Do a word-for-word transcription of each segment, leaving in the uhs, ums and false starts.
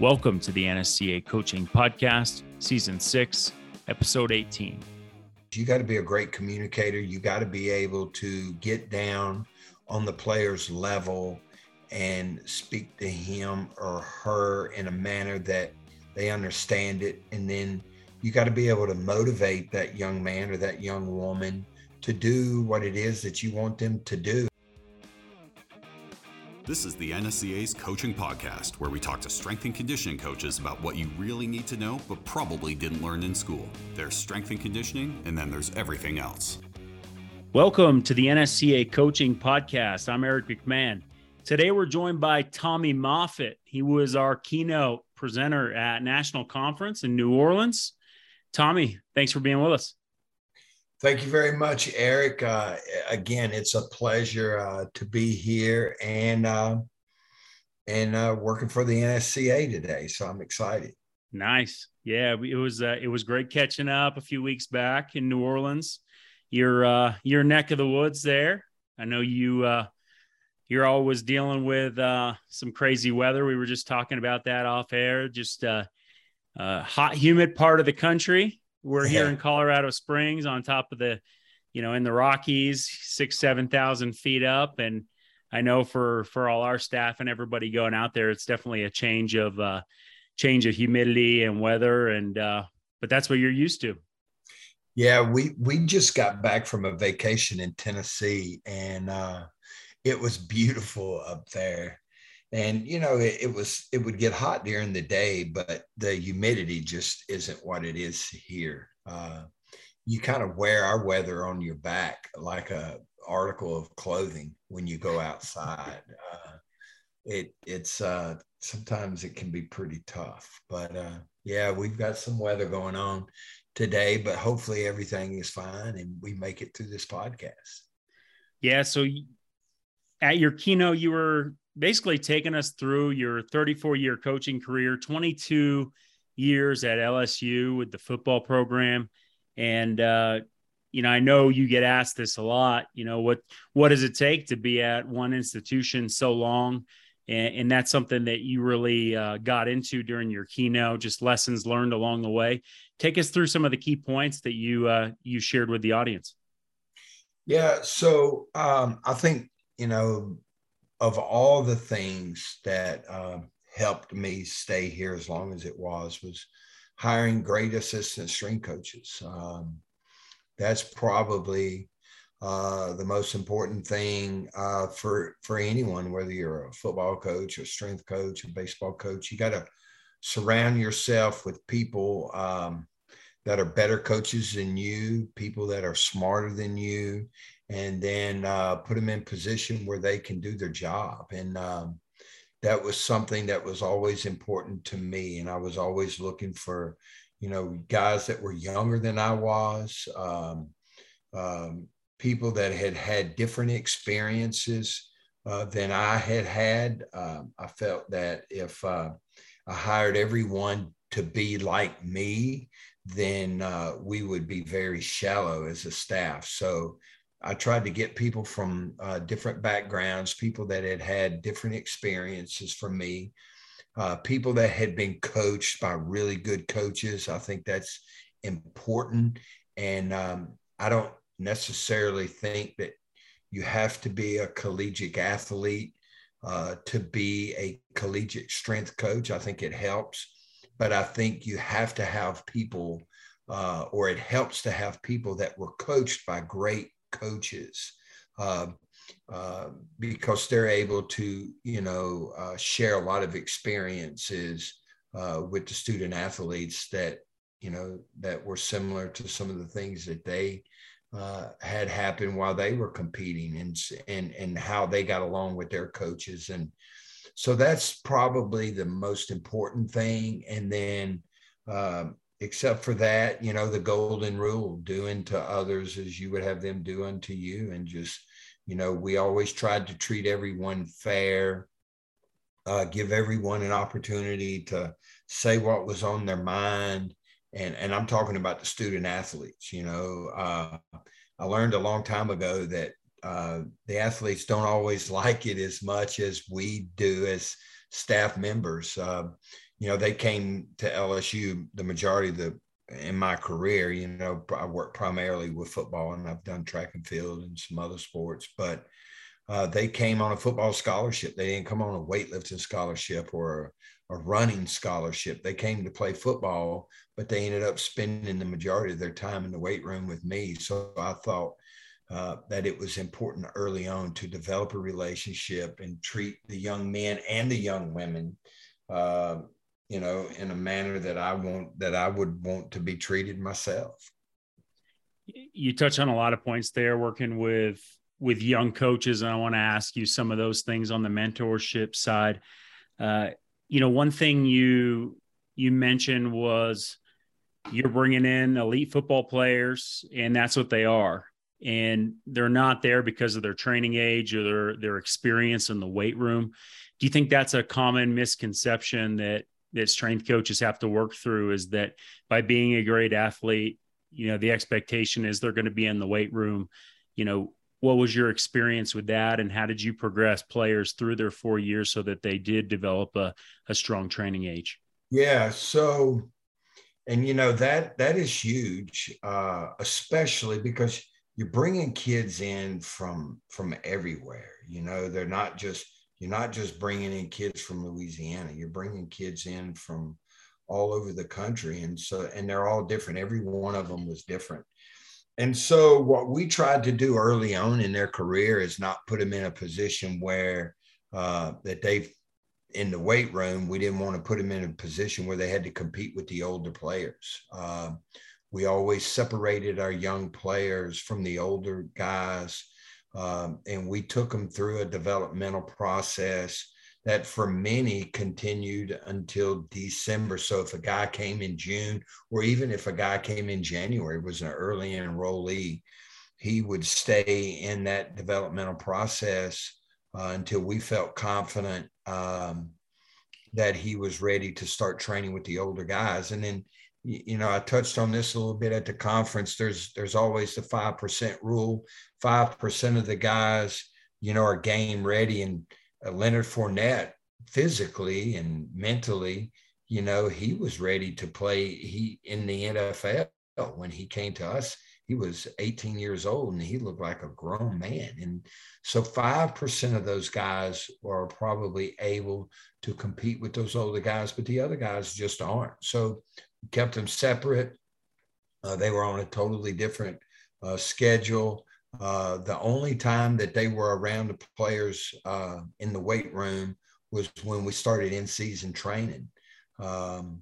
Welcome to the N S C A Coaching Podcast, Season six, Episode eighteen. You got to be a great communicator. You got to be able to get down on the player's level and speak to him or her in a manner that they understand it. And then you got to be able to motivate that young man or that young woman to do what it is that you want them to do. This is the N S C A's Coaching Podcast, where we talk to strength and conditioning coaches about what you really need to know, but probably didn't learn in school. There's strength and conditioning, and then there's everything else. Welcome to the N S C A Coaching Podcast. I'm Eric McMahon. Today, we're joined by Tommy Moffitt. He was our keynote presenter at National Conference in New Orleans. Tommy, thanks for being with us. Thank you very much, Eric. Uh, again, it's a pleasure uh, to be here and uh, and uh, working for the N S C A today. So I'm excited. Nice, yeah. It was uh, it was great catching up a few weeks back in New Orleans, your uh, your neck of the woods there. I know you uh, you're always dealing with uh, some crazy weather. We were just talking about that off air. Just a uh, uh, hot, humid part of the country. We're here yeah. in Colorado Springs on top of the, you know, in the Rockies, six, seven thousand feet up. And I know for, for all our staff and everybody going out there, it's definitely a change of uh change of humidity and weather. And, uh, but that's what you're used to. Yeah. We, we just got back from a vacation in Tennessee and uh, it was beautiful up there. And, you know, it, it was, it would get hot during the day, but the humidity just isn't what it is here. Uh, you kind of wear our weather on your back like a article of clothing when you go outside. Uh, it it's uh, sometimes it can be pretty tough, but uh, yeah, we've got some weather going on today, but hopefully everything is fine and we make it through this podcast. Yeah. So at your keynote, you were basically taking us through your thirty-four year coaching career, twenty-two years at L S U with the football program. And, uh, you know, I know you get asked this a lot, you know, what, what does it take to be at one institution so long? And, and that's something that you really uh, got into during your keynote, just lessons learned along the way. Take us through some of the key points that you, uh, you shared with the audience. Yeah. So um, I think, you know, of all the things that uh, helped me stay here as long as it was, was hiring great assistant strength coaches. Um, that's probably uh, the most important thing uh, for, for anyone, whether you're a football coach, a strength coach, a baseball coach. You got to surround yourself with people um, that are better coaches than you, people that are smarter than you, and then uh, put them in position where they can do their job. And um, that was something that was always important to me. And I was always looking for, you know, guys that were younger than I was, um, um, people that had had different experiences uh, than I had had. Um, I felt that if uh, I hired everyone to be like me, then uh, we would be very shallow as a staff. So I tried to get people from uh, different backgrounds, people that had had different experiences from me, uh, people that had been coached by really good coaches. I think that's important. And um, I don't necessarily think that you have to be a collegiate athlete uh, to be a collegiate strength coach. I think it helps, but I think you have to have people uh, or it helps to have people that were coached by great coaches uh, uh, because they're able to, you know, uh, share a lot of experiences uh, with the student athletes that, you know, that were similar to some of the things that they uh, had happened while they were competing and, and, and how they got along with their coaches. And so that's probably the most important thing. And then, uh, except for that, you know, the golden rule, do unto others as you would have them do unto you. And just, you know, we always tried to treat everyone fair, uh, give everyone an opportunity to say what was on their mind. And, and I'm talking about the student athletes. You know, uh, I learned a long time ago that uh, the athletes don't always like it as much as we do as staff members. Uh, you know, they came to L S U the majority of the, in my career, you know, I work primarily with football, and I've done track and field and some other sports, but uh, they came on a football scholarship. They didn't come on a weightlifting scholarship or a running scholarship. They came to play football, but they ended up spending the majority of their time in the weight room with me. So I thought uh, that it was important early on to develop a relationship and treat the young men and the young women, uh, you know, in a manner that I want, that I would want to be treated myself. You touch on a lot of points there, working with, with young coaches. And I want to ask you some of those things on the mentorship side. Uh, you know, one thing you, you mentioned was you're bringing in elite football players, and that's what they are. And they're not there because of their training age or their, their experience in the weight room. Do you think that's a common misconception that, that strength coaches have to work through, is that by being a great athlete, you know, the expectation is they're going to be in the weight room? You know, what was your experience with that, and how did you progress players through their four years so that they did develop a, a strong training age? Yeah. So, and you know, that, that is huge, uh, especially because you're bringing kids in from, from everywhere. You know, they're not just, you're not just bringing in kids from Louisiana, you're bringing kids in from all over the country. And so, and they're all different. Every one of them was different. And so what we tried to do early on in their career is not put them in a position where uh, that they've in the weight room. We didn't want to put them in a position where they had to compete with the older players. Uh, we always separated our young players from the older guys. Um, and we took them through a developmental process that for many continued until December. So if a guy came in June, or even if a guy came in January, was an early enrollee, he would stay in that developmental process uh, until we felt confident um, that he was ready to start training with the older guys. And then, you know, I touched on this a little bit at the conference. There's there's always the five percent rule. five percent of the guys, you know, are game ready. And uh, Leonard Fournette, physically and mentally, you know, he was ready to play. He in the N F L, when he came to us, he was eighteen years old, and he looked like a grown man. And so five percent of those guys are probably able to compete with those older guys, but the other guys just aren't. So kept them separate. Uh, they were on a totally different uh, schedule. Uh, the only time that they were around the players uh, in the weight room was when we started in-season training. Um,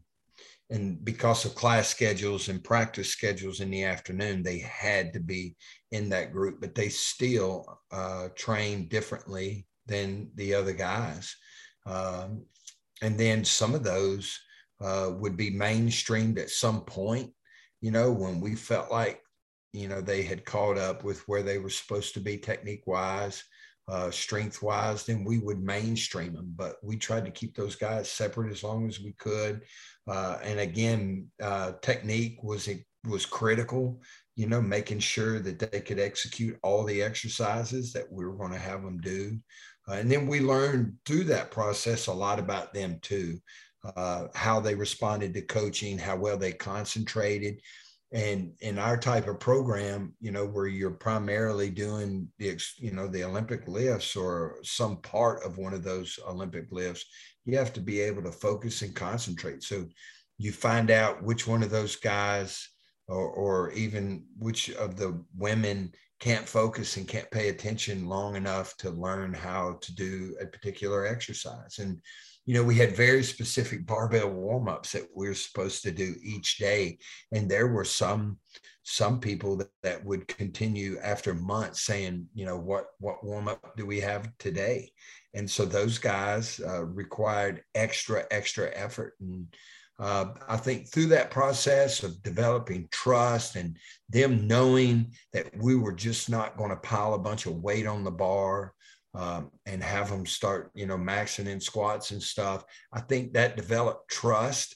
and because of class schedules and practice schedules in the afternoon, they had to be in that group, but they still uh, trained differently than the other guys. Um, and then some of those Uh, would be mainstreamed at some point, you know, when we felt like, you know, they had caught up with where they were supposed to be technique wise, uh, strength wise, then we would mainstream them. But we tried to keep those guys separate as long as we could. Uh, and again, uh, technique was, it was critical, you know, making sure that they could execute all the exercises that we were going to have them do. Uh, and then we learned through that process a lot about them too. Uh, how they responded to coaching, how well they concentrated. And in our type of program, you know, where you're primarily doing the, you know, the Olympic lifts or some part of one of those Olympic lifts, you have to be able to focus and concentrate. So you find out which one of those guys or, or even which of the women can't focus and can't pay attention long enough to learn how to do a particular exercise. And you know, we had very specific barbell warm-ups that we were supposed to do each day. And there were some, some people that, that would continue after months saying, you know, what, what warm-up do we have today? And so those guys uh, required extra, extra effort. And uh, I think through that process of developing trust and them knowing that we were just not going to pile a bunch of weight on the bar, Um, and have them start, you know, maxing in squats and stuff. I think that developed trust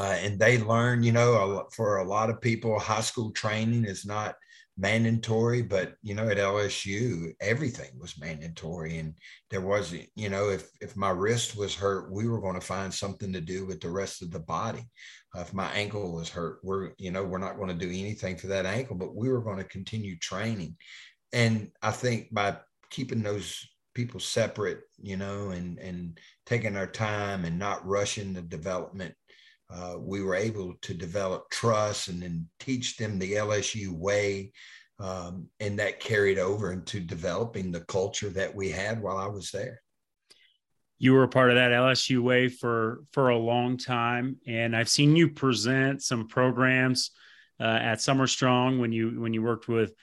uh, and they learn, you know, for a lot of people, high school training is not mandatory, but, you know, at L S U, everything was mandatory. And there wasn't, you know, if, if my wrist was hurt, we were going to find something to do with the rest of the body. Uh, if my ankle was hurt, we're, you know, we're not going to do anything for that ankle, but we were going to continue training. And I think by keeping those people separate, you know, and, and taking our time and not rushing the development, Uh, we were able to develop trust and then teach them the L S U way. Um, and that carried over into developing the culture that we had while I was there. You were a part of that L S U way for, for a long time. And I've seen you present some programs uh, at Summer Strong when you, when you worked with,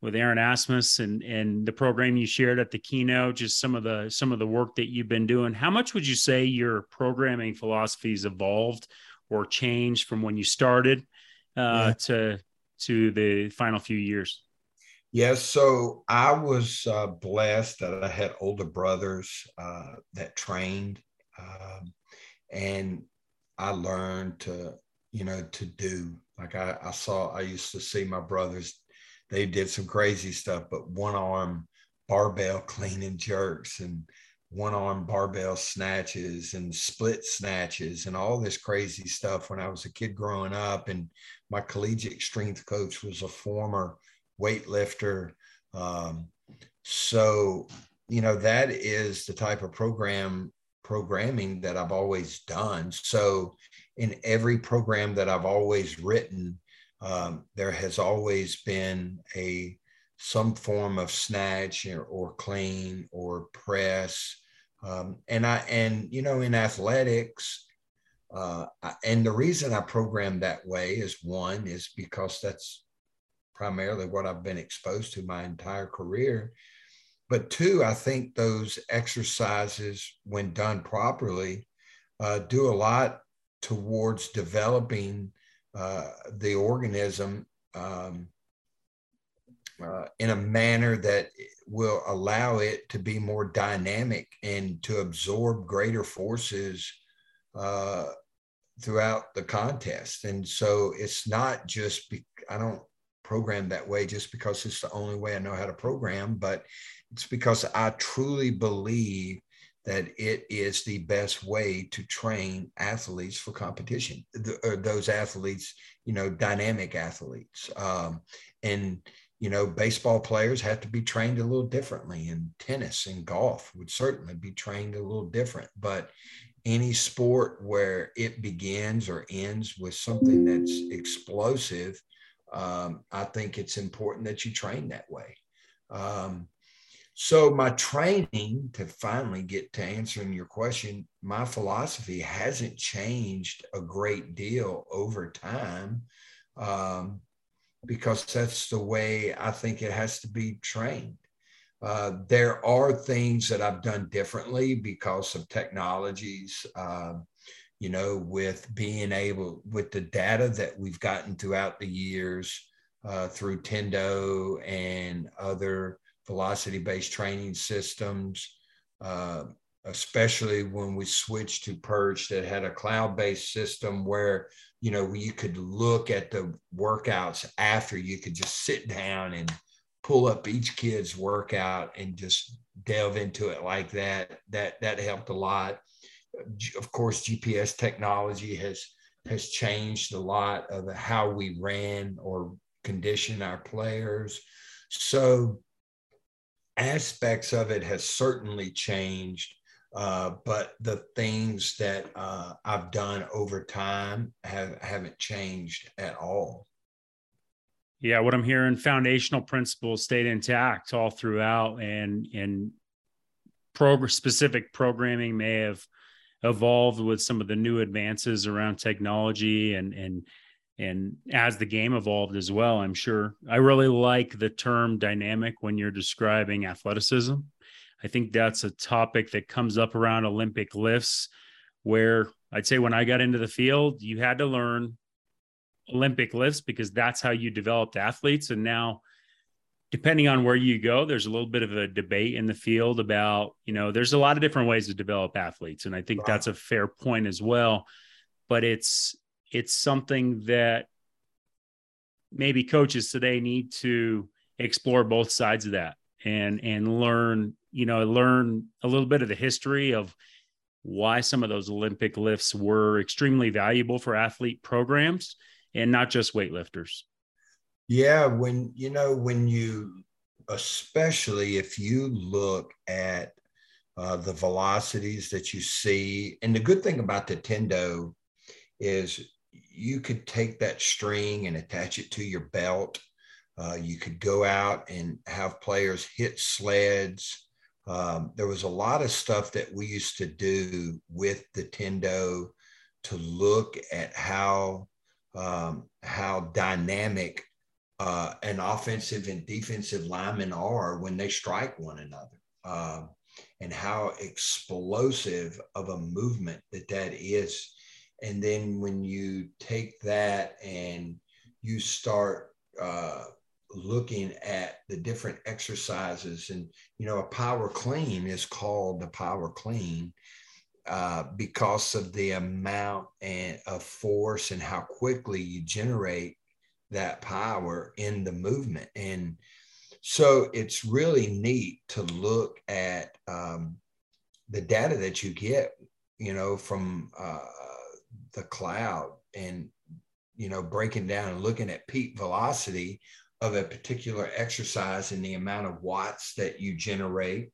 with Aaron Asmus and, and the program you shared at the keynote, just some of the, some of the work that you've been doing. How much would you say your programming philosophies evolved or changed from when you started uh, yeah. to to the final few years? Yes. Yeah, so I was uh, blessed that I had older brothers uh, that trained, um, and I learned to, you know, to do, like I, I saw, I used to see my brothers, they did some crazy stuff, but one arm barbell clean and jerks and one arm barbell snatches and split snatches and all this crazy stuff when I was a kid growing up. And my collegiate strength coach was a former weightlifter. Um, so, you know, that is the type of program programming that I've always done. So in every program that I've always written, um, there has always been a, some form of snatch or, or clean or press. Um, and I, and, you know, in athletics, uh, I, and the reason I program that way is one is because that's primarily what I've been exposed to my entire career. But two, I think those exercises, when done properly, uh, do a lot towards developing uh, the organism, um, Uh, in a manner that will allow it to be more dynamic and to absorb greater forces uh, throughout the contest. And so it's not just, be- I don't program that way just because it's the only way I know how to program, but it's because I truly believe that it is the best way to train athletes for competition, the, or those athletes, you know, dynamic athletes. Um, and You know, baseball players have to be trained a little differently, and tennis and golf would certainly be trained a little different. But any sport where it begins or ends with something that's explosive, um, I think it's important that you train that way. Um, so my training, to finally get to answering your question, my philosophy hasn't changed a great deal over time. Um, because that's the way I think it has to be trained. Uh, there are things that I've done differently because of technologies, uh, you know, with being able, with the data that we've gotten throughout the years uh, through Tendo and other velocity-based training systems, uh, especially when we switched to Perch that had a cloud-based system where, you know, you could look at the workouts after, you could just sit down and pull up each kid's workout and just delve into it like that. That, that helped a lot. Of course, G P S technology has, has changed a lot of how we ran or condition our players. So aspects of it has certainly changed. Uh, but the things that uh, I've done over time have, haven't changed at all. Yeah, what I'm hearing, foundational principles stayed intact all throughout, and and prog- specific programming may have evolved with some of the new advances around technology and and and as the game evolved as well, I'm sure. I really like the term dynamic when you're describing athleticism. I think that's a topic that comes up around Olympic lifts, where I'd say when I got into the field, you had to learn Olympic lifts because that's how you developed athletes. And now, depending on where you go, there's a little bit of a debate in the field about, you know, there's a lot of different ways to develop athletes. And I think that's a fair point as well, but it's, it's something that maybe coaches today need to explore both sides of that and, and learn, you know, learn a little bit of the history of why some of those Olympic lifts were extremely valuable for athlete programs and not just weightlifters. Yeah. When, you know, when you, especially if you look at uh, the velocities that you see, and the good thing about the Tendo is you could take that string and attach it to your belt. Uh, you could go out and have players hit sleds. Um, there was a lot of stuff that we used to do with the Tendo to look at how, um, how dynamic uh, an offensive and defensive lineman are when they strike one another, uh, and how explosive of a movement that that is. And then when you take that and you start uh, looking at the different exercises, and, you know, a power clean is called the power clean uh, because of the amount and of force and how quickly you generate that power in the movement. And so it's really neat to look at um, the data that you get, you know, from uh, the cloud, and, you know, breaking down and looking at peak velocity of a particular exercise and the amount of watts that you generate.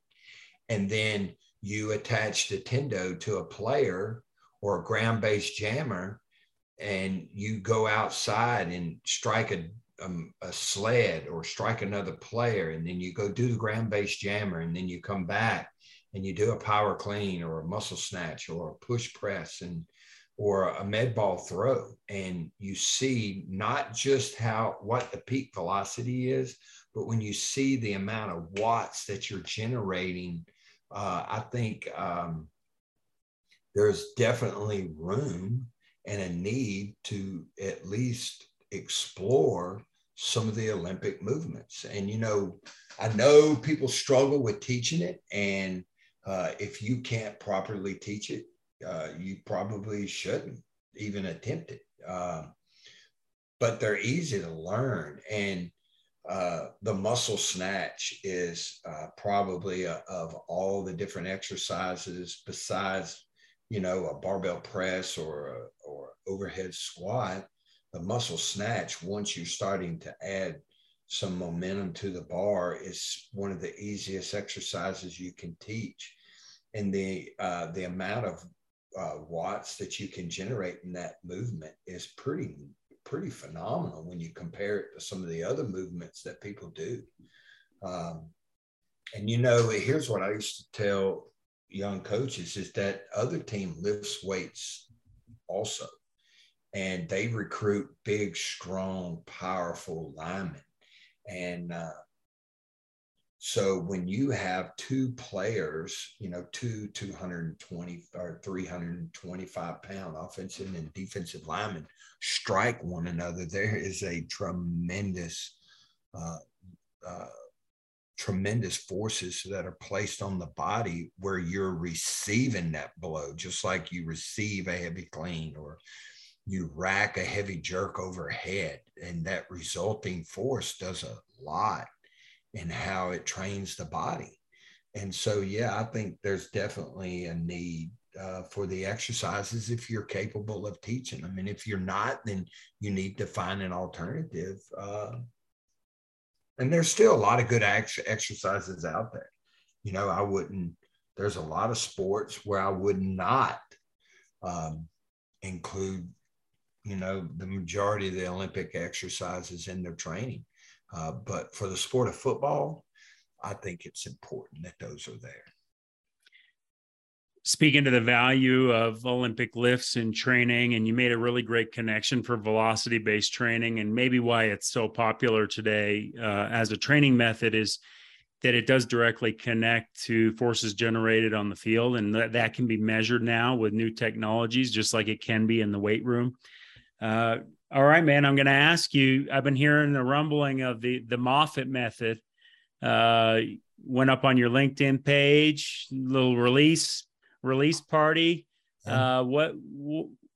And then you attach the Tendo to a player or a ground-based jammer, and you go outside and strike a, um, a sled or strike another player. And then you go do the ground-based jammer, and then you come back and you do a power clean or a muscle snatch or a push press and or a med ball throw, and you see not just how, what the peak velocity is, but when you see the amount of watts that you're generating, uh, I think um, there's definitely room and a need to at least explore some of the Olympic movements. And, you know, I know people struggle with teaching it, and uh, if you can't properly teach it, Uh, you probably shouldn't even attempt it, uh, but they're easy to learn. And uh, the muscle snatch is uh, probably a, of all the different exercises besides, you know, a barbell press or a, or overhead squat, the muscle snatch, once you're starting to add some momentum to the bar, is one of the easiest exercises you can teach. And the, uh, the amount of Uh, watts that you can generate in that movement is pretty, pretty phenomenal when you compare it to some of the other movements that people do. Um, and, you know, here's what I used to tell young coaches is that other team lifts weights also, and they recruit big, strong, powerful linemen. And uh, so when you have two players, you know, two two hundred twenty or three hundred twenty-five pound offensive and defensive linemen strike one another, there is a tremendous, uh, uh, tremendous forces that are placed on the body where you're receiving that blow, just like you receive a heavy clean or you rack a heavy jerk overhead. And that resulting force does a lot and how it trains the body. And so, yeah, I think there's definitely a need uh, for the exercises if you're capable of teaching them. And if you're not, then you need to find an alternative. Uh, and there's still a lot of good ex- exercises out there. You know, I wouldn't, there's a lot of sports where I would not um, include, you know, the majority of the Olympic exercises in their training. Uh, but for the sport of football, I think it's important that those are there. Speaking to the value of Olympic lifts and training, and you made a really great connection for velocity-based training, and maybe why it's so popular today uh, as a training method is that it does directly connect to forces generated on the field, and that, that can be measured now with new technologies, just like it can be in the weight room. Uh, All right, man, I'm going to ask you, I've been hearing the rumbling of the, the Moffitt method, uh, went up on your LinkedIn page, little release, release party. Uh, what,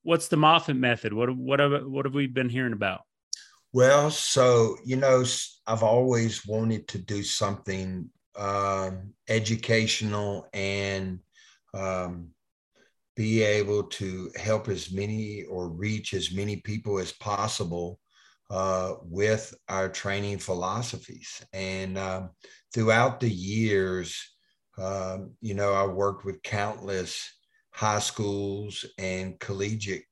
what's the Moffitt method? What, what, have, what have we been hearing about? Well, so, you know, I've always wanted to do something um, educational and um, be able to help as many or reach as many people as possible uh, with our training philosophies. And um, throughout the years, um, you know, I worked with countless high schools and collegiate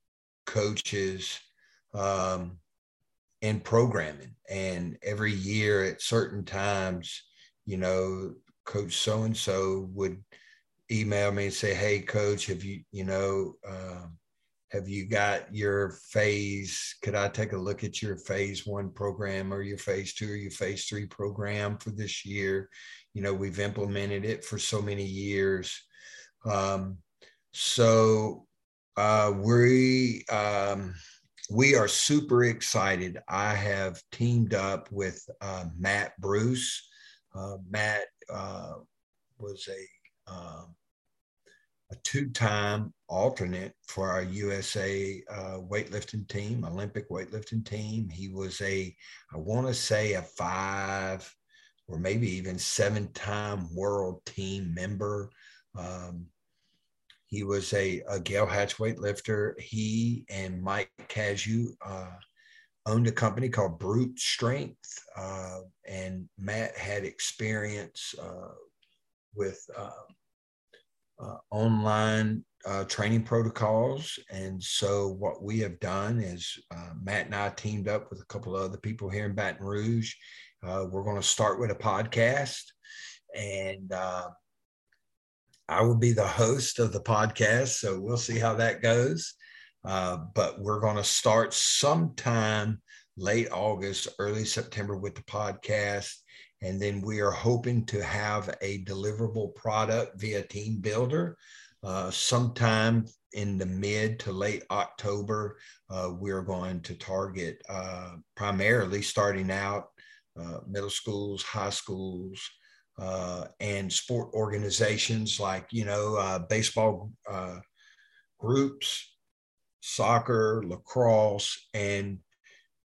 coaches um, in programming. And every year at certain times, you know, Coach so-and-so would email me and say, hey, Coach, have you, you know, uh, have you got your phase? Could I take a look at your phase one program or your phase two or your phase three program for this year? You know, we've implemented it for so many years. Um, so uh, we, um, we are super excited. I have teamed up with uh, Matt Bruce. Uh, Matt uh, was a Um, a two-time alternate for our U S A uh, weightlifting team, Olympic weightlifting team. He was a, I want to say a five or maybe even seven-time world team member. Um, he was a, a Gale Hatch weightlifter. He and Mike Casu uh, owned a company called Brute Strength, uh, and Matt had experience uh, with uh, Uh, online uh, training protocols. And so what we have done is uh, Matt and I teamed up with a couple of other people here in Baton Rouge. Uh, we're going to start with a podcast, and uh, I will be the host of the podcast. So we'll see how that goes. Uh, but we're going to start sometime late August, early September with the podcast. And then we are hoping to have a deliverable product via Team Builder. Uh, sometime in the mid to late October, uh, we're going to target uh, primarily starting out uh, middle schools, high schools, uh, and sport organizations like, you know, uh, baseball uh, groups, soccer, lacrosse, and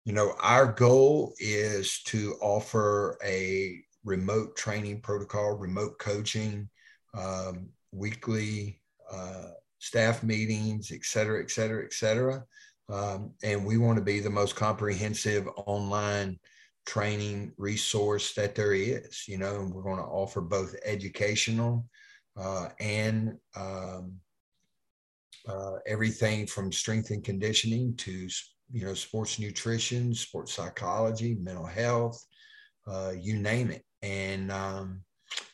you know, our goal is to offer a remote training protocol, remote coaching, um, weekly uh, staff meetings, et cetera, et cetera, et cetera. Um, and we want to be the most comprehensive online training resource that there is, you know, and we're going to offer both educational uh, and um, uh, everything from strength and conditioning to you know, sports nutrition, sports psychology, mental health, uh, you name it. And um,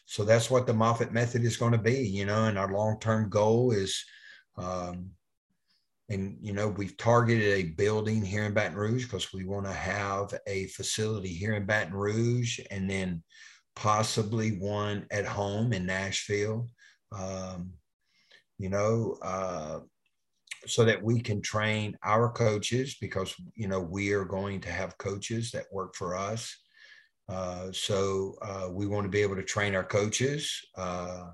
so that's what the Moffitt method is going to be, you know, and our long-term goal is, um, and, you know, we've targeted a building here in Baton Rouge because we want to have a facility here in Baton Rouge and then possibly one at home in Nashville, um, you know, uh, so that we can train our coaches because, you know, we are going to have coaches that work for us. Uh, so uh, we want to be able to train our coaches. Uh,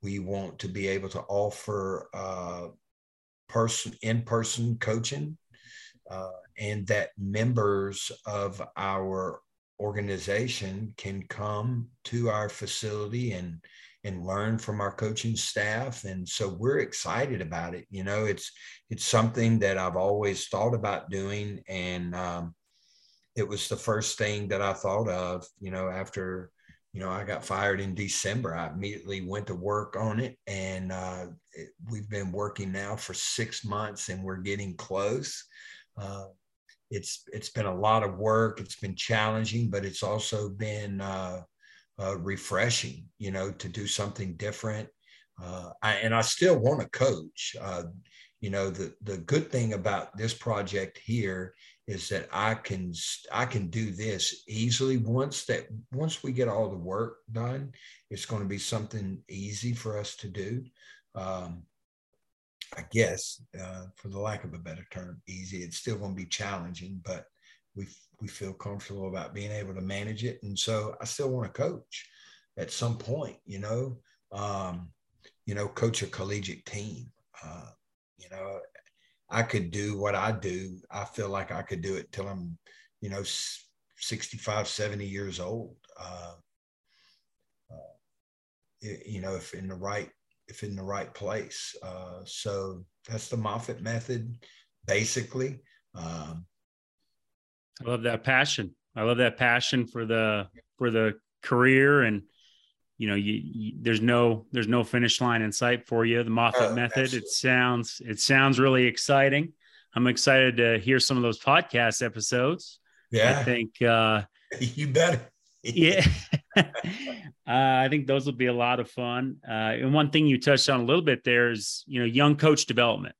we want to be able to offer uh, person, in-person coaching uh, and that members of our organization can come to our facility and and learn from our coaching staff. And so we're excited about it. You know, it's, it's something that I've always thought about doing. And um, it was the first thing that I thought of, you know, after, you know, I got fired in December, I immediately went to work on it. And uh, it, we've been working now for six months and we're getting close. Uh, it's, it's been a lot of work. It's been challenging, but it's also been, uh, Uh, refreshing, you know, to do something different. Uh, I, and I still want to coach. Uh, you know, the the good thing about this project here is that I can I can do this easily. Once that once we get all the work done, it's going to be something easy for us to do. Um, I guess, uh, for the lack of a better term, easy. It's still going to be challenging, but we we feel comfortable about being able to manage it. And so I still want to coach at some point, you know, um, you know, coach a collegiate team. Uh, you know, I could do what I do. I feel like I could do it till I'm, you know, sixty-five, seventy years old. Uh, uh, it, you know, if in the right, if in the right place. Uh, so that's the Moffitt method, basically. Um, I love that passion. I love that passion for the, for the career. And, you know, you, you, there's no, there's no finish line in sight for you. The Moffitt oh, method. Absolutely. It sounds, it sounds really exciting. I'm excited to hear some of those podcast episodes. Yeah. I think, uh, you better. Yeah. uh, I think those will be a lot of fun. Uh, and one thing you touched on a little bit there is, you know, young coach development.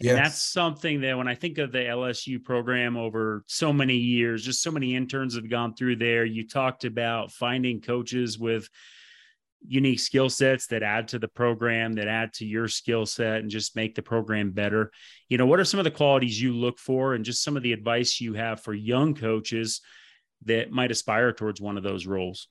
Yes. And that's something that when I think of the L S U program over so many years, just so many interns have gone through there. You talked about finding coaches with unique skill sets that add to the program, that add to your skill set, and just make the program better. You know, what are some of the qualities you look for, and just some of the advice you have for young coaches that might aspire towards one of those roles?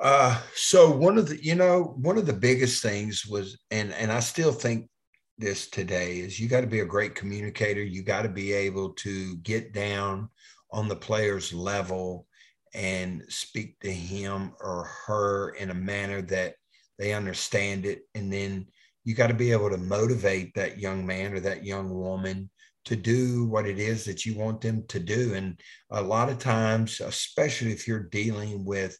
Uh, so one of the, you know, one of the biggest things was, and, and I still think this today, is you got to be a great communicator. You got to be able to get down on the player's level and speak to him or her in a manner that they understand it. And then you got to be able to motivate that young man or that young woman to do what it is that you want them to do. And a lot of times, especially if you're dealing with,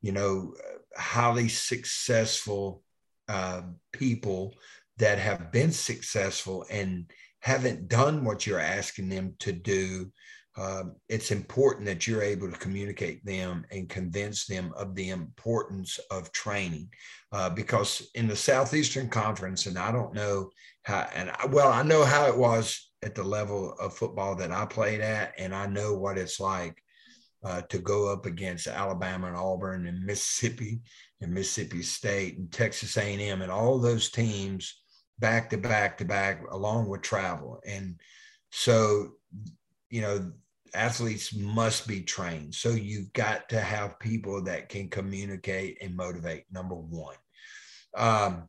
you know, highly successful uh, people that have been successful and haven't done what you're asking them to do, um, it's important that you're able to communicate them and convince them of the importance of training. Uh, because in the Southeastern Conference, and I don't know how, and I, well, I know how it was at the level of football that I played at, and I know what it's like uh, to go up against Alabama and Auburn and Mississippi and Mississippi State and Texas A and M and all those teams back to back to back, along with travel. And so, you know, athletes must be trained. So you've got to have people that can communicate and motivate, number one. Um,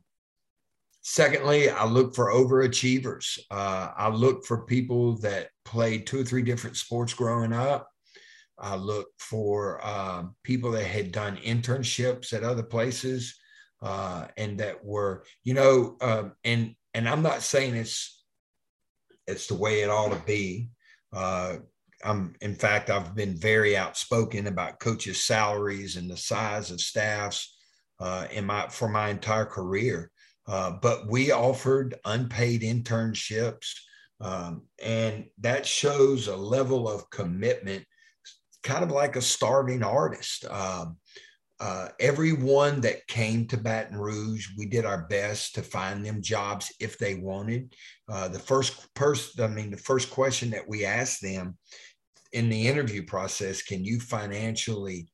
secondly, I look for overachievers. Uh, I look for people that played two or three different sports growing up. I look for uh, people that had done internships at other places uh, and that were, you know, uh, and and I'm not saying it's it's the way it ought to be. Uh, I'm in fact, I've been very outspoken about coaches' salaries and the size of staffs uh, in my for my entire career. Uh, but we offered unpaid internships, um, and that shows a level of commitment, kind of like a starving artist. Uh, uh, everyone that came to Baton Rouge, we did our best to find them jobs if they wanted. Uh, the first person, I mean, the first question that we asked them in the interview process, can you financially,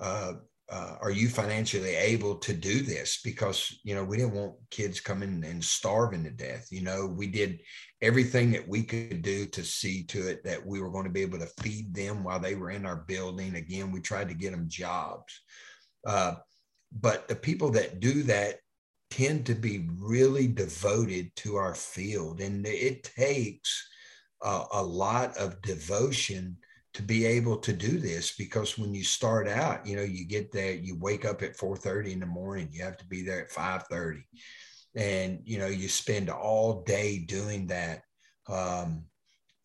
uh, uh, are you financially able to do this? Because, you know, we didn't want kids coming and starving to death. You know, we did everything that we could do to see to it that we were going to be able to feed them while they were in our building. Again, we tried to get them jobs. Uh, but the people that do that tend to be really devoted to our field. And it takes uh, a lot of devotion to be able to do this, because when you start out, you know, you get there, you wake up at four thirty in the morning, you have to be there at five thirty. And, you know, you spend all day doing that. Um,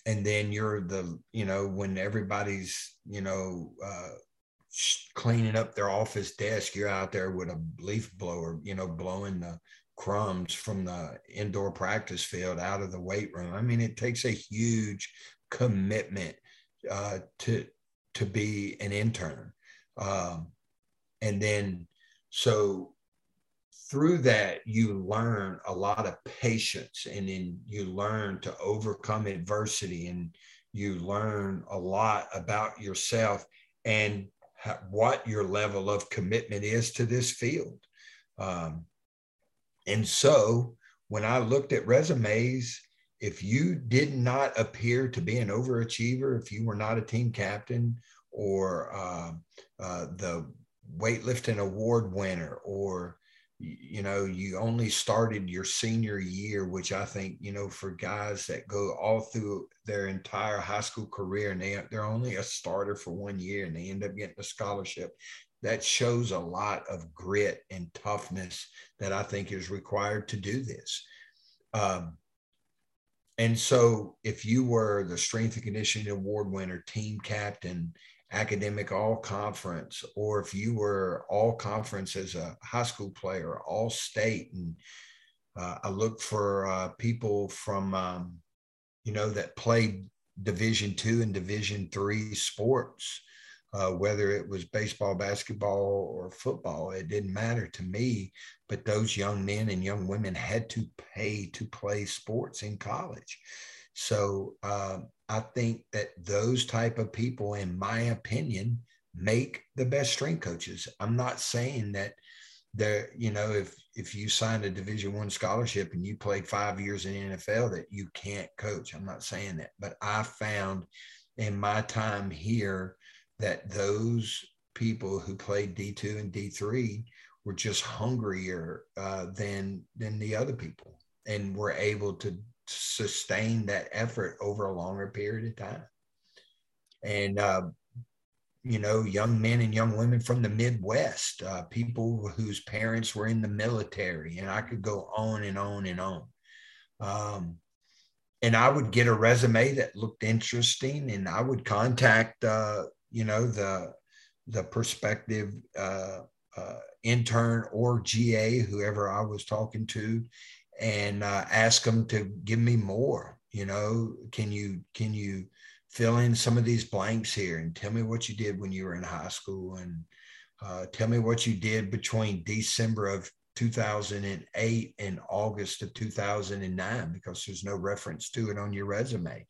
and then you're the, you know, when everybody's, you know, uh, cleaning up their office desk, you're out there with a leaf blower, you know, blowing the crumbs from the indoor practice field out of the weight room. I mean, it takes a huge commitment uh, to, to be an intern. Um, and then, so through that, you learn a lot of patience, and then you learn to overcome adversity, and you learn a lot about yourself and what your level of commitment is to this field. Um, and so when I looked at resumes, if you did not appear to be an overachiever, if you were not a team captain or uh, uh, the weightlifting award winner or you know, you only started your senior year, which I think, you know, for guys that go all through their entire high school career and they, they're only a starter for one year and they end up getting a scholarship, that shows a lot of grit and toughness that I think is required to do this. Um, and so if you were the strength and conditioning award winner, team captain, academic all conference, or if you were all conference as a high school player, all state. And uh, I look for uh, people from, um, you know, that played division two and division three sports, uh, whether it was baseball, basketball, or football, it didn't matter to me, but those young men and young women had to pay to play sports in college. So, uh, I think that those type of people, in my opinion, make the best strength coaches. I'm not saying that they're, you know, if, if you signed a division one scholarship and you played five years in the N F L that you can't coach. I'm not saying that, but I found in my time here that those people who played D two and D three were just hungrier uh, than, than the other people and were able to sustain that effort over a longer period of time. And, uh, you know, young men and young women from the Midwest, uh, people whose parents were in the military, and I could go on and on and on. Um, and I would get a resume that looked interesting, and I would contact, uh, you know, the, the prospective uh, uh, intern or G A, whoever I was talking to, and uh, ask them to give me more, you know, can you, can you fill in some of these blanks here and tell me what you did when you were in high school, and uh, tell me what you did between December of two thousand eight and August of two thousand nine, because there's no reference to it on your resume.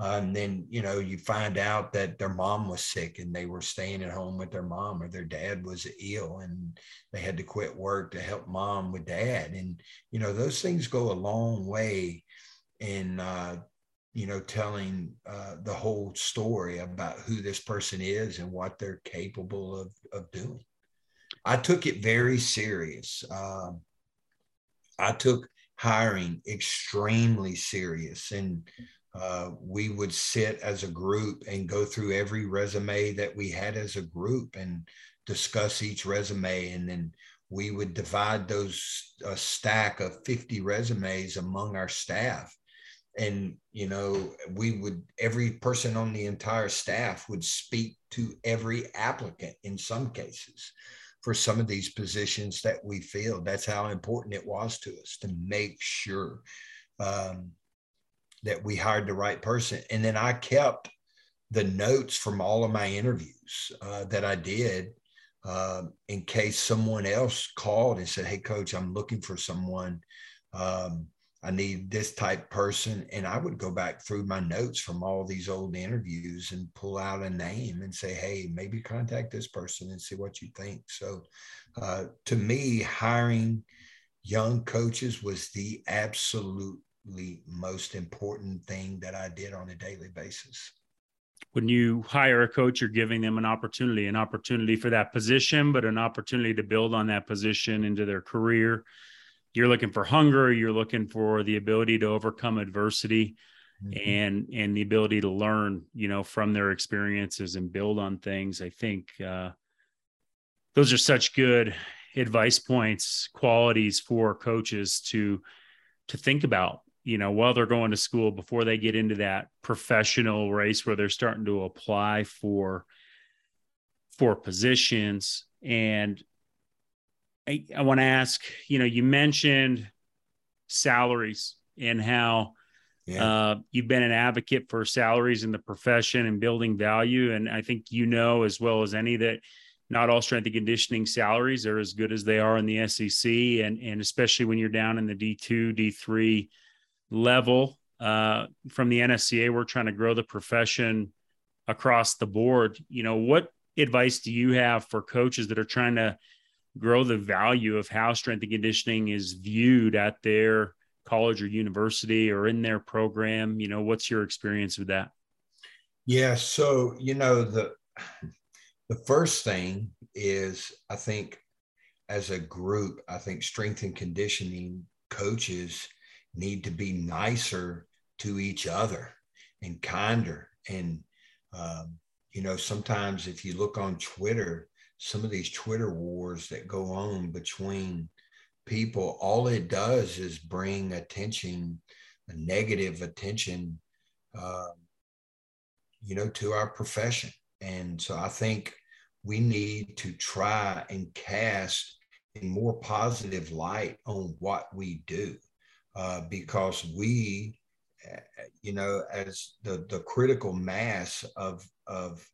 Uh, and then, you know, you find out that their mom was sick and they were staying at home with their mom, or their dad was ill and they had to quit work to help mom with dad. And, you know, those things go a long way in, uh, you know, telling uh, the whole story about who this person is and what they're capable of, of doing. I took it very serious. Uh, I took hiring extremely serious, and Uh, we would sit as a group and go through every resume that we had as a group and discuss each resume. And then we would divide those a stack of fifty resumes among our staff. And, you know, we would, every person on the entire staff would speak to every applicant in some cases for some of these positions that we filled. That's how important it was to us to make sure, um, that we hired the right person. And then I kept the notes from all of my interviews uh, that I did uh, in case someone else called and said, hey, coach, I'm looking for someone. Um, I need this type person. And I would go back through my notes from all these old interviews and pull out a name and say, hey, maybe contact this person and see what you think. So uh, to me, hiring young coaches was the absolute most important thing that I did on a daily basis. When you hire a coach, you're giving them an opportunity, an opportunity for that position, but an opportunity to build on that position into their career. You're looking for hunger. You're looking for the ability to overcome adversity, mm-hmm. and, and the ability to learn, you know, from their experiences and build on things. I think uh, those are such good advice points, qualities for coaches to, to think about, you know, while they're going to school, before they get into that professional race where they're starting to apply for, for positions. And I, I want to ask, you know, you mentioned salaries and how yeah. uh, you've been an advocate for salaries in the profession and building value. And I think, you know, as well as any, that not all strength and conditioning salaries are as good as they are in the S E C. And, and especially when you're down in the D two, D three level, uh, from the N S C A, we're trying to grow the profession across the board. You know, what advice do you have for coaches that are trying to grow the value of how strength and conditioning is viewed at their college or university or in their program? You know, what's your experience with that? Yeah. So, you know, the, the first thing is, I think as a group, I think strength and conditioning coaches need to be nicer to each other and kinder. And, um, you know, sometimes if you look on Twitter, some of these Twitter wars that go on between people, all it does is bring attention, a negative attention, uh, you know, to our profession. And so I think we need to try and cast a more positive light on what we do, uh, because we, you know, as the, the critical mass of, of,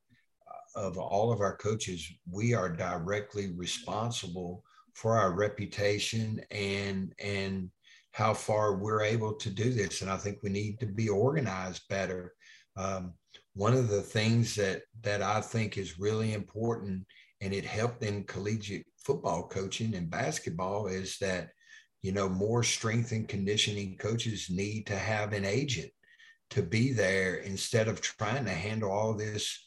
of all of our coaches, we are directly responsible for our reputation and, and how far we're able to do this. And I think we need to be organized better. Um, one of the things that, that I think is really important, and it helped in collegiate football coaching and basketball, is that, you know, more strength and conditioning coaches need to have an agent to be there instead of trying to handle all this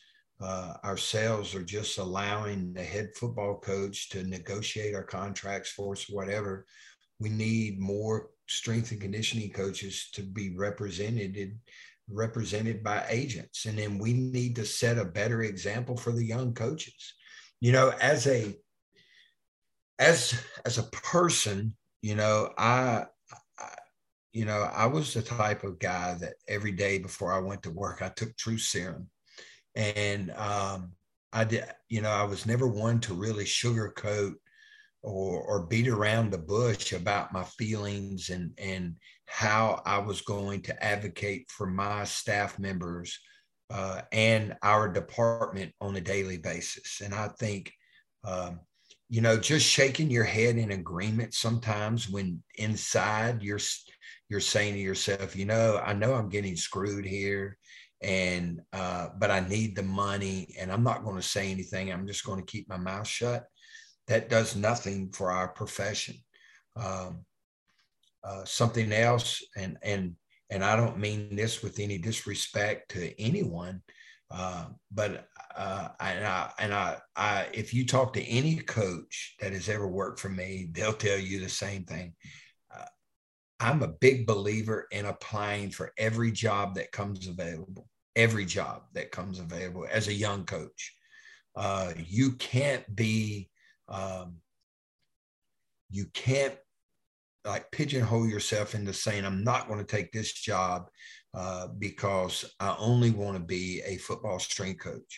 uh, ourselves, or just allowing the head football coach to negotiate our contracts for us, whatever. We need more strength and conditioning coaches to be represented represented by agents. And then we need to set a better example for the young coaches. You know, as a, as, as a person, you know, I, I, you know, I was the type of guy that every day before I went to work, I took True Serum. And um, I did, you know, I was never one to really sugarcoat or, or beat around the bush about my feelings and, and how I was going to advocate for my staff members uh, and our department on a daily basis. And I think, um, you know, just shaking your head in agreement sometimes when inside you're you're saying to yourself, you know, I know I'm getting screwed here, and uh, but I need the money, and I'm not going to say anything. I'm just going to keep my mouth shut. That does nothing for our profession. Um, uh, something else, and and and I don't mean this with any disrespect to anyone. Uh, but uh, and I and I, I, if you talk to any coach that has ever worked for me, they'll tell you the same thing. Uh, I'm a big believer in applying for every job that comes available. Every job that comes available as a young coach, uh, you can't be, um, you can't like pigeonhole yourself into saying, I'm not going to take this job Uh, because I only want to be a football strength coach.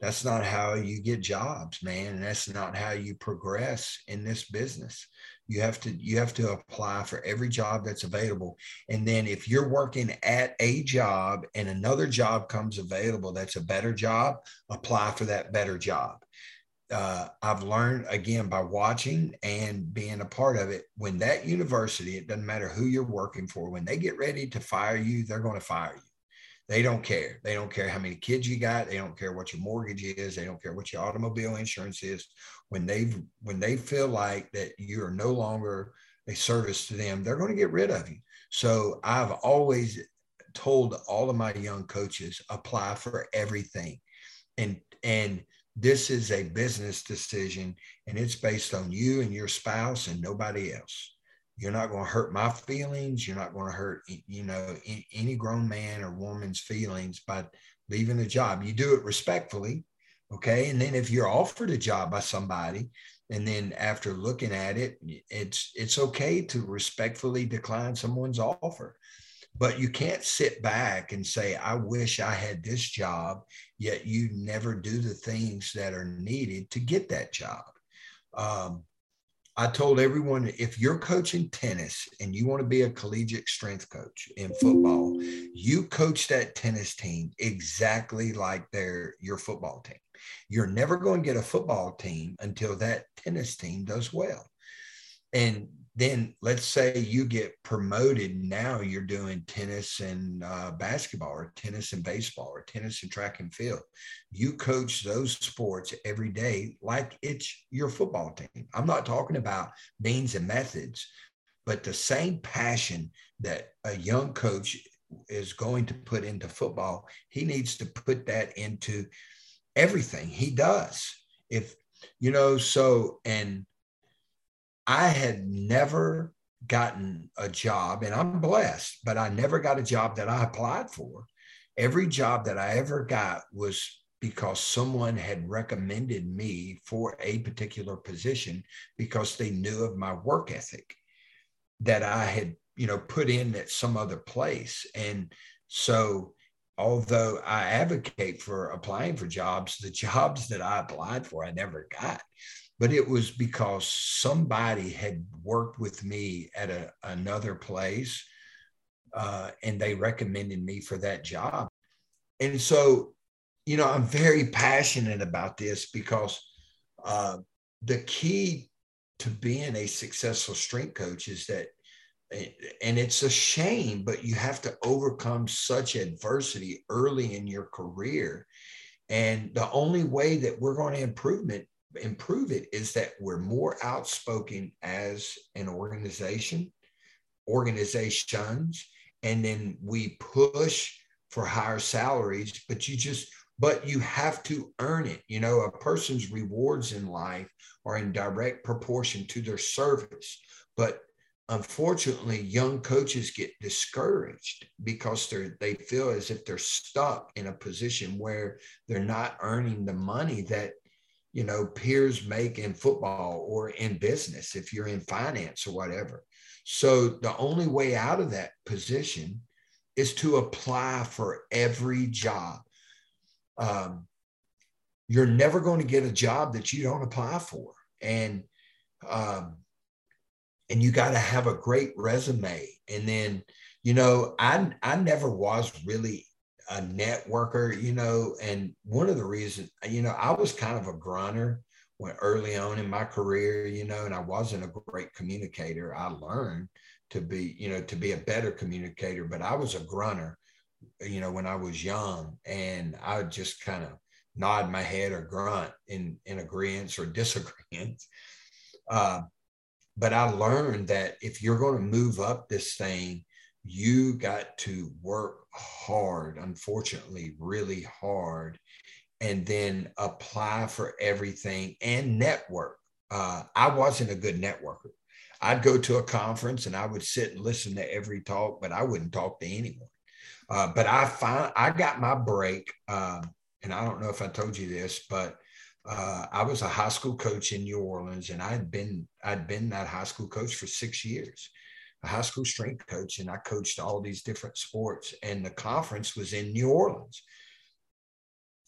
That's not how you get jobs, man. And that's not how you progress in this business. You have to, you have to apply for every job that's available. And then if you're working at a job and another job comes available that's a better job, apply for that better job. Uh, I've learned, again, by watching and being a part of it, when that university, it doesn't matter who you're working for, when they get ready to fire you, they're going to fire you. They don't care. They don't care how many kids you got. They don't care what your mortgage is. They don't care what your automobile insurance is. When they've, when they feel like that you're no longer a service to them, they're going to get rid of you. So I've always told all of my young coaches, apply for everything. And, and, this is a business decision, and it's based on you and your spouse and nobody else. You're not going to hurt my feelings. You're not going to hurt, you know, any grown man or woman's feelings by leaving a job. You do it respectfully, okay? And then if you're offered a job by somebody, and then after looking at it, it's it's okay to respectfully decline someone's offer. But you can't sit back and say, I wish I had this job, yet you never do the things that are needed to get that job. Um, I told everyone, if you're coaching tennis and you want to be a collegiate strength coach in football, you coach that tennis team exactly like they're your football team. You're never going to get a football team until that tennis team does well. And then let's say you get promoted. Now you're doing tennis and uh, basketball, or tennis and baseball, or tennis and track and field. You coach those sports every day like it's your football team. I'm not talking about means and methods, but the same passion that a young coach is going to put into football, he needs to put that into everything he does. If, you know, so, and I had never gotten a job, and I'm blessed, but I never got a job that I applied for. Every job that I ever got was because someone had recommended me for a particular position because they knew of my work ethic that I had, you know, put in at some other place. And so although I advocate for applying for jobs, the jobs that I applied for, I never got. But it was because somebody had worked with me at a, another place uh, and they recommended me for that job. And so, you know, I'm very passionate about this because uh, the key to being a successful strength coach is that, and it's a shame, but you have to overcome such adversity early in your career. And the only way that we're going to improve it, improve it is that we're more outspoken as an organization, organizations, and then we push for higher salaries, but you just, but you have to earn it. You know, a person's rewards in life are in direct proportion to their service, but unfortunately, young coaches get discouraged because they're, they feel as if they're stuck in a position where they're not earning the money that, you know, peers make in football or in business, if you're in finance or whatever. So the only way out of that position is to apply for every job. Um, you're never going to get a job that you don't apply for. And, um, And you got to have a great resume. And then, you know, I, I never was really a networker, you know, and one of the reasons, you know, I was kind of a grunter when early on in my career, you know, and I wasn't a great communicator. I learned to be, you know, to be a better communicator, but I was a grunter, you know, when I was young, and I would just kind of nod my head or grunt in, in agreeance or disagreeance. Uh, But I learned that if you're going to move up this thing, you got to work hard, unfortunately, really hard, and then apply for everything and network. Uh, I wasn't a good networker. I'd go to a conference and I would sit and listen to every talk, but I wouldn't talk to anyone. Uh, but I find, I got my break, uh, and I don't know if I told you this, but Uh, I was a high school coach in New Orleans, and I'd been I'd been that high school coach for six years, a high school strength coach, and I coached all these different sports. And the conference was in New Orleans,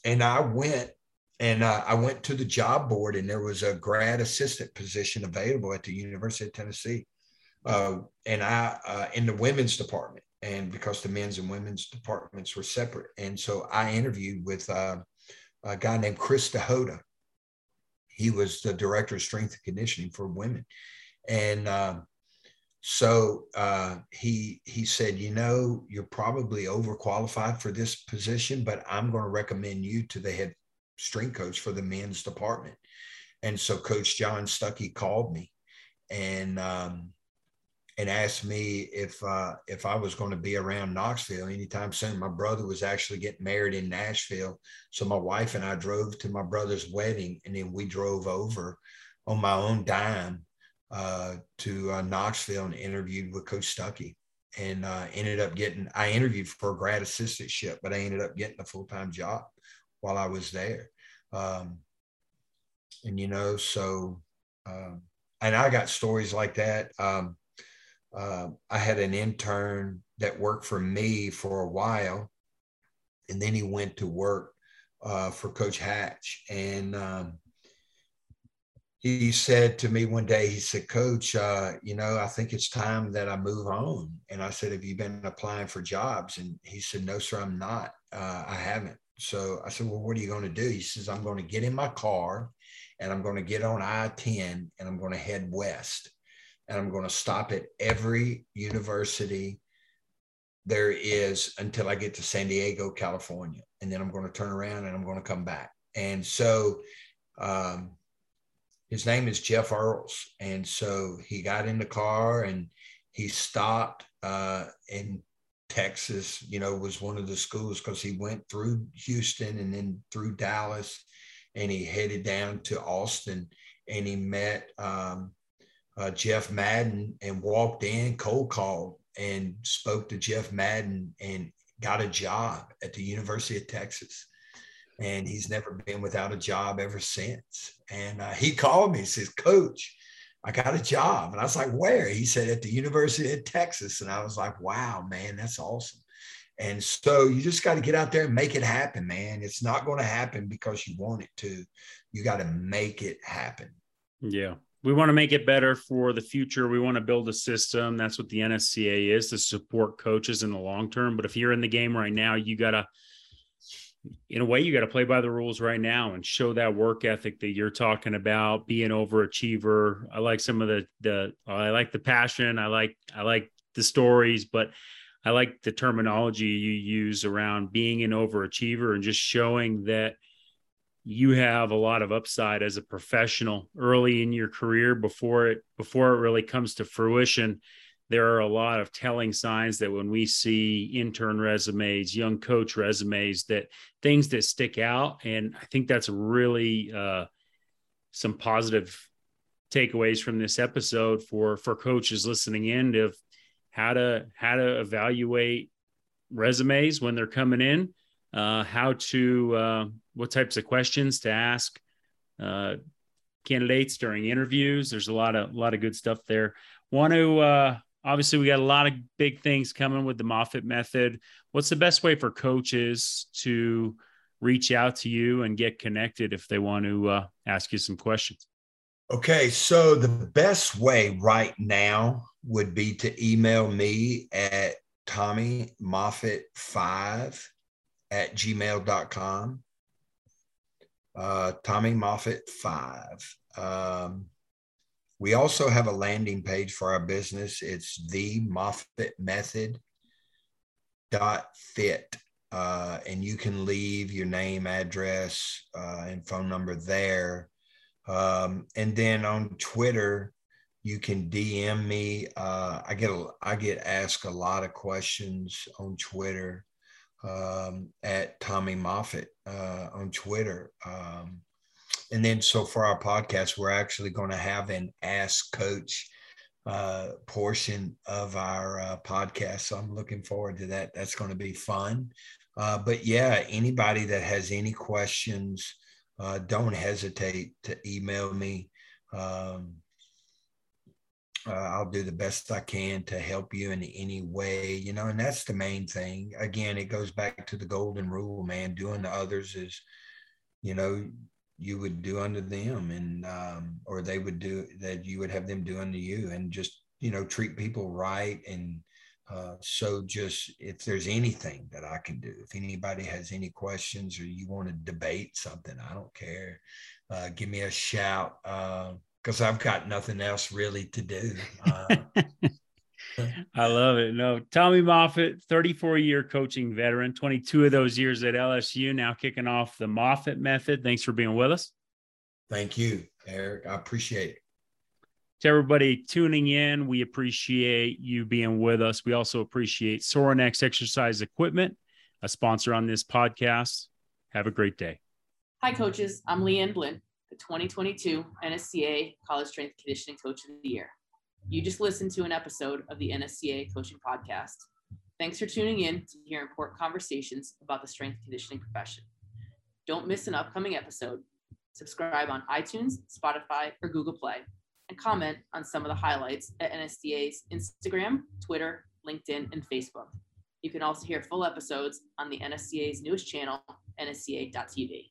and I went and uh, I went to the job board, and there was a grad assistant position available at the University of Tennessee, uh, and I uh, in the women's department, and because the men's and women's departments were separate, and so I interviewed with Uh, a guy named Chris DeHoda. He was the director of strength and conditioning for women. And um, so uh, he, he said, you know, you're probably overqualified for this position, but I'm going to recommend you to the head strength coach for the men's department. And so Coach John Stuckey called me and, um, and asked me if, uh, if I was going to be around Knoxville anytime soon. My brother was actually getting married in Nashville. So my wife and I drove to my brother's wedding, and then we drove over on my own dime uh, to uh, Knoxville and interviewed with Coach Stuckey, and uh, ended up getting, I interviewed for a grad assistantship, but I ended up getting a full-time job while I was there. Um, and, you know, so, um, and I got stories like that. Um, Uh, I had an intern that worked for me for a while, and then he went to work uh, for Coach Hatch. And um, he said to me one day, he said, Coach, uh, you know, I think it's time that I move on. And I said, have you been applying for jobs? And he said, no, sir, I'm not. Uh, I haven't. So I said, well, what are you going to do? He says, I'm going to get in my car, and I'm going to get on I ten, and I'm going to head west. And I'm going to stop at every university there is until I get to San Diego, California. And then I'm going to turn around and I'm going to come back. And so um, his name is Jeff Earls. And so he got in the car and he stopped uh, in Texas, you know, was one of the schools, because he went through Houston and then through Dallas, and he headed down to Austin, and he met um, uh, Jeff Madden and walked in, cold called, and spoke to Jeff Madden and got a job at the University of Texas. And he's never been without a job ever since. And uh, he called me, he says, "Coach, I got a job." And I was like, "Where?" He said, "At the University of Texas." And I was like, "Wow, man, that's awesome." And so you just got to get out there and make it happen, man. It's not going to happen because you want it to. You got to make it happen. Yeah. We want to make it better for the future. We want to build a system. That's what the N S C A is, to support coaches in the long term. But if you're in the game right now, you got to, in a way, you got to play by the rules right now and show that work ethic that you're talking about, be an overachiever. I like some of the, the, I like the passion. I like, I like the stories, but I like the terminology you use around being an overachiever and just showing that you have a lot of upside as a professional early in your career before it, before it really comes to fruition. There are a lot of telling signs that when we see intern resumes, young coach resumes, that things that stick out. And I think that's really uh, some positive takeaways from this episode for, for coaches listening in, of how to, how to evaluate resumes when they're coming in, uh, how to, uh, what types of questions to ask uh, candidates during interviews. There's a lot of, a lot of good stuff there. Want to, uh, Obviously, we got a lot of big things coming with the Moffitt method. What's the best way for coaches to reach out to you and get connected if they want to uh, ask you some questions? Okay, so the best way right now would be to email me at tommy moffitt five at gmail dot com. Uh, Tommy Moffitt five. Um, We also have a landing page for our business. It's the Moffitt method dot fit. Uh, and you can leave your name, address, uh, and phone number there. Um, and then on Twitter, you can D M me. Uh, I get, a, I get asked a lot of questions on Twitter, um, at Tommy Moffitt, uh, on Twitter. Um, And then, so for our podcast, we're actually going to have an Ask Coach uh, portion of our uh, podcast. So I'm looking forward to that. That's going to be fun. Uh, but yeah, anybody that has any questions, uh, don't hesitate to email me. Um, uh, I'll do the best I can to help you in any way, you know, and that's the main thing. Again, it goes back to the golden rule, man. Doing to others as, you know, you would do unto them, and um, or they would do that, you would have them do unto you, and just, you know, treat people right. And uh, so just, if there's anything that I can do, if anybody has any questions or you want to debate something, I don't care. Uh, give me a shout, because uh, I've got nothing else really to do. Uh, I love it. No, Tommy Moffitt, thirty-four year coaching veteran, twenty-two of those years at L S U, now kicking off the Moffitt method. Thanks for being with us. Thank you, Eric. I appreciate it. To everybody tuning in, we appreciate you being with us. We also appreciate Sorenex Exercise Equipment, a sponsor on this podcast. Have a great day. Hi, coaches. I'm Leanne Blinn, the twenty twenty-two N S C A College Strength Conditioning Coach of the Year. You just listened to an episode of the N S C A Coaching Podcast. Thanks for tuning in to hear important conversations about the strength conditioning profession. Don't miss an upcoming episode. Subscribe on iTunes, Spotify, or Google Play, and comment on some of the highlights at N S C A's Instagram, Twitter, LinkedIn, and Facebook. You can also hear full episodes on the N S C A's newest channel, N S C A dot T V.